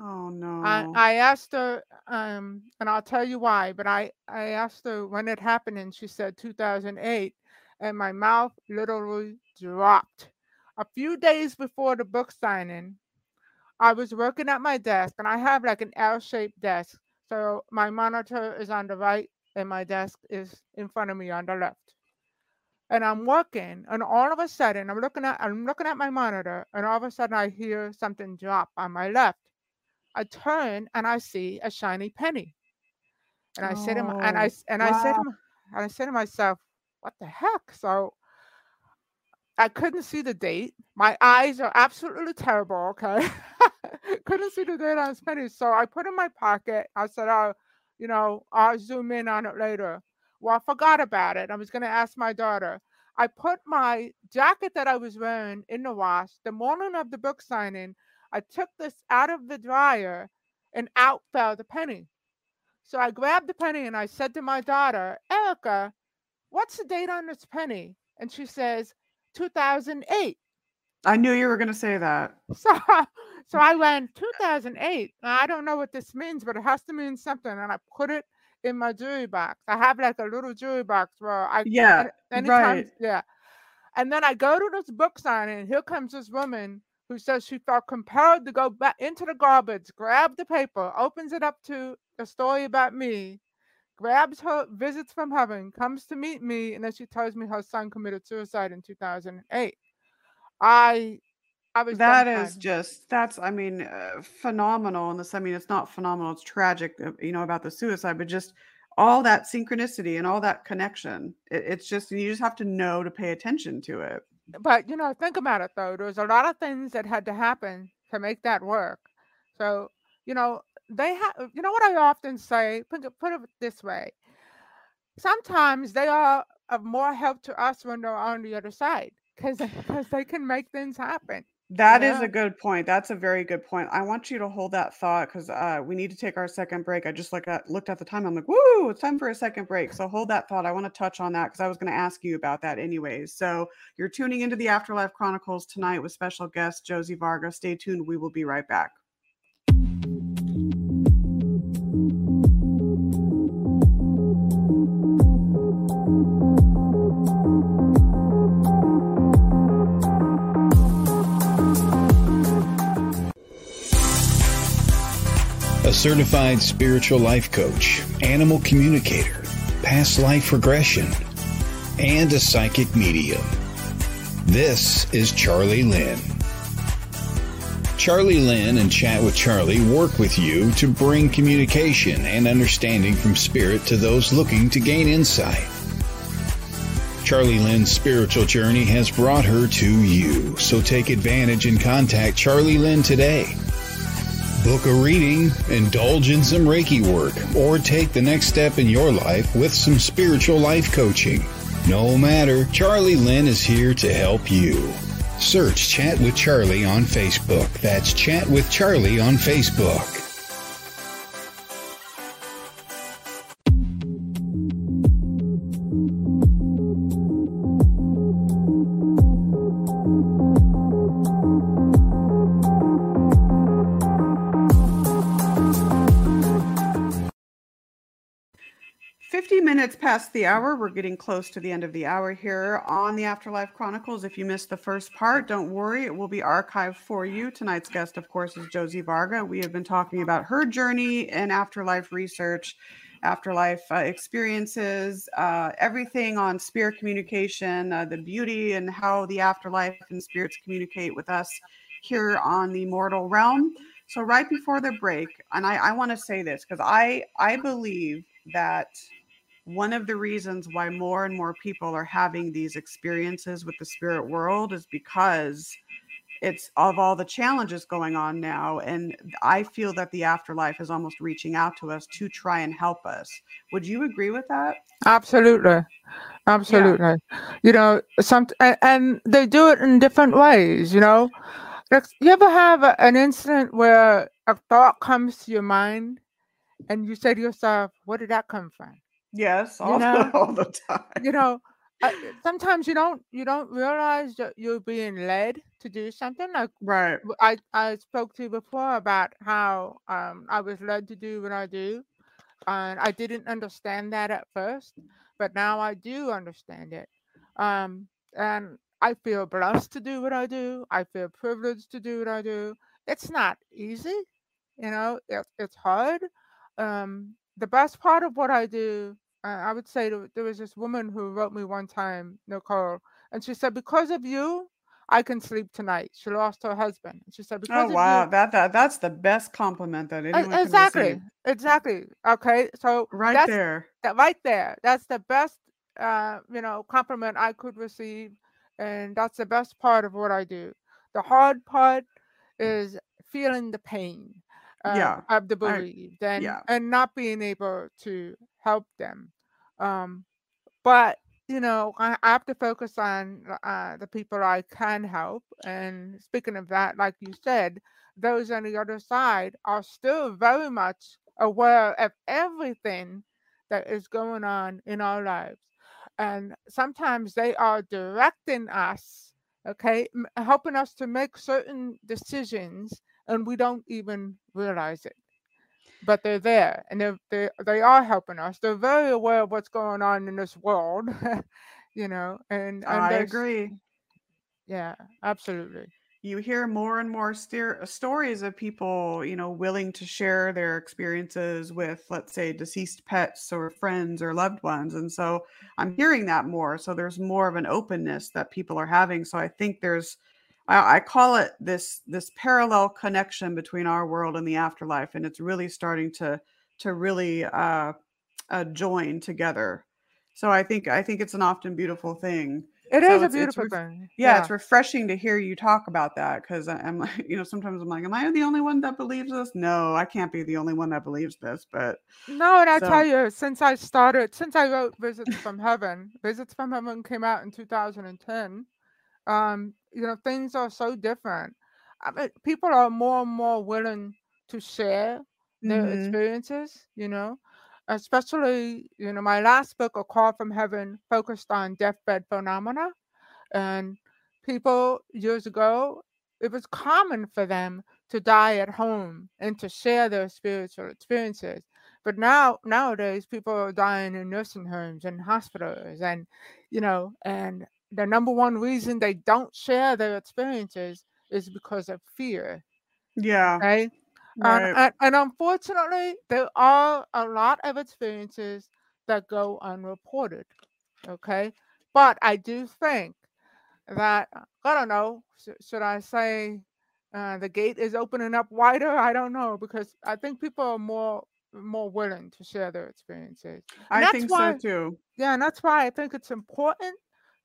Oh, no. I, I asked her, um, and I'll tell you why, but I, I asked her when it happened, and she said two thousand eight, and my mouth literally dropped. A few days before the book signing, I was working at my desk, and I have like an L-shaped desk. So my monitor is on the right, and my desk is in front of me on the left. And I'm working, and all of a sudden, I'm looking at I'm looking at my monitor, and all of a sudden, I hear something drop on my left. I turn, and I see a shiny penny. And I oh, said, to my, and I and wow. I said, to my, and I said to myself, "What the heck?" So I couldn't see the date. My eyes are absolutely terrible. Okay, couldn't see the date on this penny. So I put it in my pocket. I said, "Oh, you know, I'll zoom in on it later." Well, I forgot about it. I was going to ask my daughter. I put my jacket that I was wearing in the wash. The morning of the book signing, I took this out of the dryer, and out fell the penny. So I grabbed the penny, and I said to my daughter, "Erica, what's the date on this penny?" And she says, two thousand eight. I knew you were going to say that. So, so I went, two thousand eight. I don't know what this means, but it has to mean something. And I put it in my jewelry box. I have like a little jewelry box where I yeah anytime, right. yeah. And then I go to this book signing, and here comes this woman who says she felt compelled to go back into the garbage, grab the paper, opens it up to a story about me, grabs her Visits from Heaven, comes to meet me, and then she tells me her son committed suicide in two thousand eight. I. I was that dumbfounded. Is just, that's, I mean, uh, phenomenal in this. I mean, it's not phenomenal. It's tragic, you know, about the suicide, but just all that synchronicity and all that connection. It, it's just, you just have to know to pay attention to it. But, you know, think about it though. There was a lot of things that had to happen to make that work. So, you know, they have, you know what I often say, put, put it this way. Sometimes they are of more help to us when they're on the other side, because they can make things happen. That yeah. is a good point. That's a very good point. I want you to hold that thought, because uh, we need to take our second break. I just looked at, looked at the time. I'm like, woo, it's time for a second break. So hold that thought. I want to touch on that because I was going to ask you about that anyways. So you're tuning into the Afterlife Chronicles tonight with special guest Josie Varga. Stay tuned. We will be right back. A certified spiritual life coach, animal communicator, past life regression, and a psychic medium. This is Charlie Lynn. Charlie Lynn and Chat with Charlie work with you to bring communication and understanding from spirit to those looking to gain insight. Charlie Lynn's spiritual journey has brought her to you, so take advantage and contact Charlie Lynn today. Book a reading, indulge in some Reiki work, or take the next step in your life with some spiritual life coaching. No matter, Charlie Lynn is here to help you. Search Chat with Charlie on Facebook. That's Chat with Charlie on Facebook. It's past the hour. We're getting close to the end of the hour here on the Afterlife Chronicles. If you missed the first part, don't worry. It will be archived for you. Tonight's guest, of course, is Josie Varga. We have been talking about her journey in afterlife research, afterlife uh, experiences, uh, everything on spirit communication, uh, the beauty and how the afterlife and spirits communicate with us here on the mortal realm. So right before the break, and I, I want to say this because I, I believe that one of the reasons why more and more people are having these experiences with the spirit world is because it's of all the challenges going on now. And I feel that the afterlife is almost reaching out to us to try and help us. Would you agree with that? Absolutely. Absolutely. Yeah. You know, some, and they do it in different ways, you know. You ever have a, an incident where a thought comes to your mind and you say to yourself, where did that come from? Yes, all, you know, the, all the time. You know, uh, sometimes you don't you don't realize that you're being led to do something. Like right. I, I spoke to you before about how um, I was led to do what I do. And I didn't understand that at first, but now I do understand it. Um, and I feel blessed to do what I do. I feel privileged to do what I do. It's not easy. You know, it, it's hard. Um, the best part of what I do, uh, I would say to, there was this woman who wrote me one time, Nicole, and she said, because of you, I can sleep tonight. She lost her husband. She said, because oh, wow. You, that, that, that's the best compliment that anyone uh, exactly, can receive. Exactly. Okay. So right that's, there, that, right there, that's the best, uh, you know, compliment I could receive. And that's the best part of what I do. The hard part is feeling the pain uh, yeah, of the bereaved I, and, yeah. and not being able to help them. Um, but you know, I, I have to focus on uh, the people I can help. And speaking of that, like you said, those on the other side are still very much aware of everything that is going on in our lives. And sometimes they are directing us, okay, m- helping us to make certain decisions, and we don't even realize it. But they're there, and they're, they're, they are helping us. They're very aware of what's going on in this world, you know. And, and I agree. Yeah, absolutely. You hear more and more steer- stories of people, you know, willing to share their experiences with, let's say, deceased pets or friends or loved ones. And so I'm hearing that more. So there's more of an openness that people are having. So I think there's I call it this this parallel connection between our world and the afterlife, and it's really starting to to really uh, uh, join together. So I think I think it's an often beautiful thing. It so is a beautiful re- thing. Yeah, yeah, it's refreshing to hear you talk about that, because I'm like, you know, sometimes I'm like, am I the only one that believes this? No, I can't be the only one that believes this. But no, and I so. tell you, since I started, since I wrote Visits from Heaven, Visits from Heaven came out in two thousand ten. Um, you know, things are so different. I mean, people are more and more willing to share their mm-hmm. experiences, you know, especially, you know, my last book, A Call from Heaven, focused on deathbed phenomena. And people years ago, it was common for them to die at home and to share their spiritual experiences. But now, nowadays, people are dying in nursing homes and hospitals and, you know, and the number one reason they don't share their experiences is because of fear. Yeah. Okay? Right. Um, and, and unfortunately, there are a lot of experiences that go unreported. Okay. But I do think that, I don't know, sh- should I say uh, the gate is opening up wider? I don't know, because I think people are more more willing to share their experiences. And I think why, so too. Yeah. And that's why I think it's important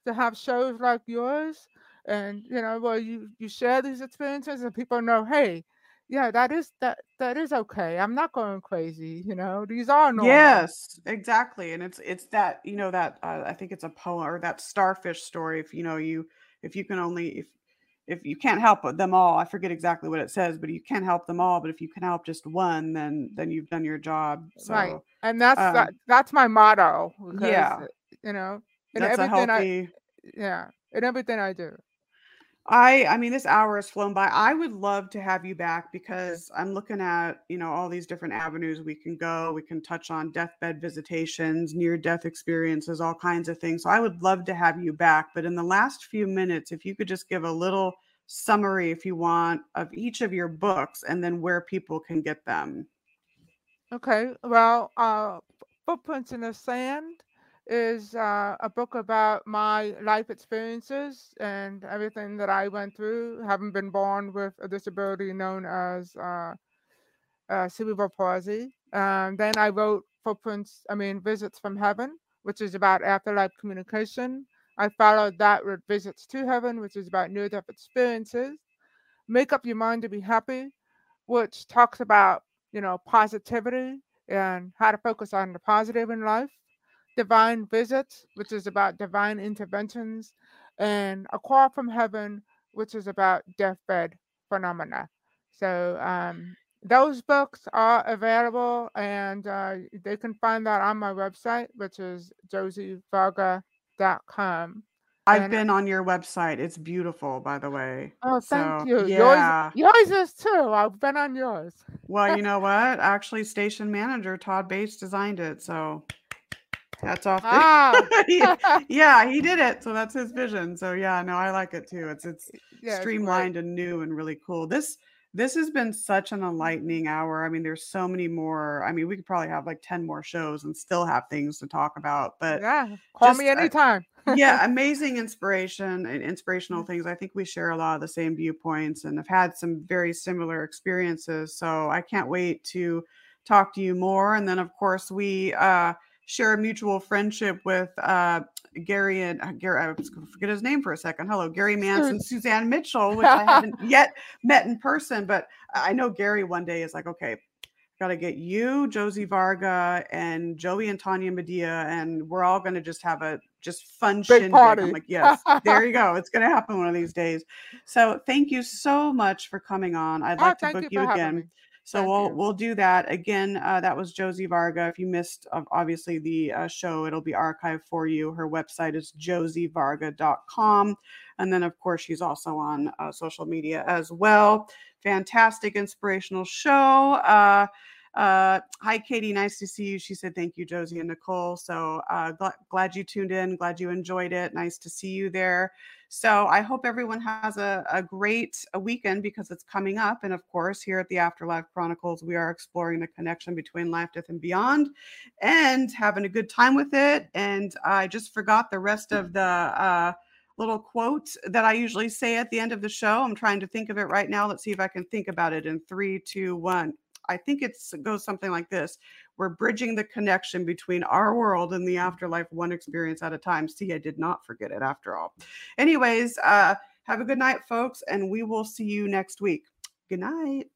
to have shows like yours, and you know, where you, you share these experiences, and people know, hey, yeah, that is that that is okay. I'm not going crazy, you know. These are normal. Yes, exactly. And it's it's that, you know, that uh, I think it's a poem or that starfish story. If you know you if you can only if if you can't help them all, I forget exactly what it says, but you can't help them all. But if you can help just one, then then you've done your job. So, right, and that's um, that, that's my motto. Because, yeah, you know. And that's everything a healthy... I, yeah, and everything I do. I, I mean, this hour has flown by. I would love to have you back, because I'm looking at, you know, all these different avenues we can go. We can touch on deathbed visitations, near-death experiences, all kinds of things. So I would love to have you back. But in the last few minutes, if you could just give a little summary, if you want, of each of your books and then where people can get them. Okay. Well, uh, Footprints in the Sand is uh, a book about my life experiences and everything that I went through, having been born with a disability known as uh, uh, cerebral palsy. Um, then I wrote Footprints, I mean, Visits from Heaven, which is about afterlife communication. I followed that with Visits to Heaven, which is about near-death experiences. Make Up Your Mind to Be Happy, which talks about, you know, positivity and how to focus on the positive in life. Divine Visits, which is about divine interventions, and A Call from Heaven, which is about deathbed phenomena. So um, those books are available, and uh, they can find that on my website, which is Josie Varga dot com. I've and been on your website. It's beautiful, by the way. Oh, thank so, you. Yeah. Yours, yours is too. I've been on yours. Well, you know what? Actually, station manager Todd Bates designed it. So that's off. Ah. Yeah, he did it. So that's his vision. So yeah, no, I like it too. It's it's yeah, streamlined it's and new and really cool. This this has been such an enlightening hour. I mean, there's so many more. I mean, we could probably have like ten more shows and still have things to talk about. But yeah, call just, me anytime. I, yeah, amazing inspiration and inspirational things. I think we share a lot of the same viewpoints and have had some very similar experiences. So I can't wait to talk to you more. And then, of course, we uh, share a mutual friendship with uh, Gary and uh, Gary. I was going to forget his name for a second. Hello, Gary Manson, Suzanne Mitchell, which I haven't yet met in person. But I know Gary one day is like, okay, got to get you, Josie Varga, and Joey and Tanya Medea, and we're all going to just have a just fun shindig. I'm like, yes, there you go. It's going to happen one of these days. So thank you so much for coming on. I'd like oh, to book you, you again. So thank we'll you. we'll do that again. Uh, that was Josie Varga. If you missed, uh, obviously, the uh, show, it'll be archived for you. Her website is Josie Varga dot com. And then, of course, she's also on uh, social media as well. Fantastic, inspirational show. Uh, uh, hi, Katie. Nice to see you. She said, thank you, Josie and Nicole. So uh, gl glad you tuned in. Glad you enjoyed it. Nice to see you there. So I hope everyone has a, a great weekend because it's coming up. And of course, here at the Afterlife Chronicles, we are exploring the connection between life, death, and beyond and having a good time with it. And I just forgot the rest of the uh, little quote that I usually say at the end of the show. I'm trying to think of it right now. Let's see if I can think about it in three, two, one. I think it's, it goes something like this. We're bridging the connection between our world and the afterlife one experience at a time. See, I did not forget it after all. Anyways, uh, have a good night, folks, and we will see you next week. Good night.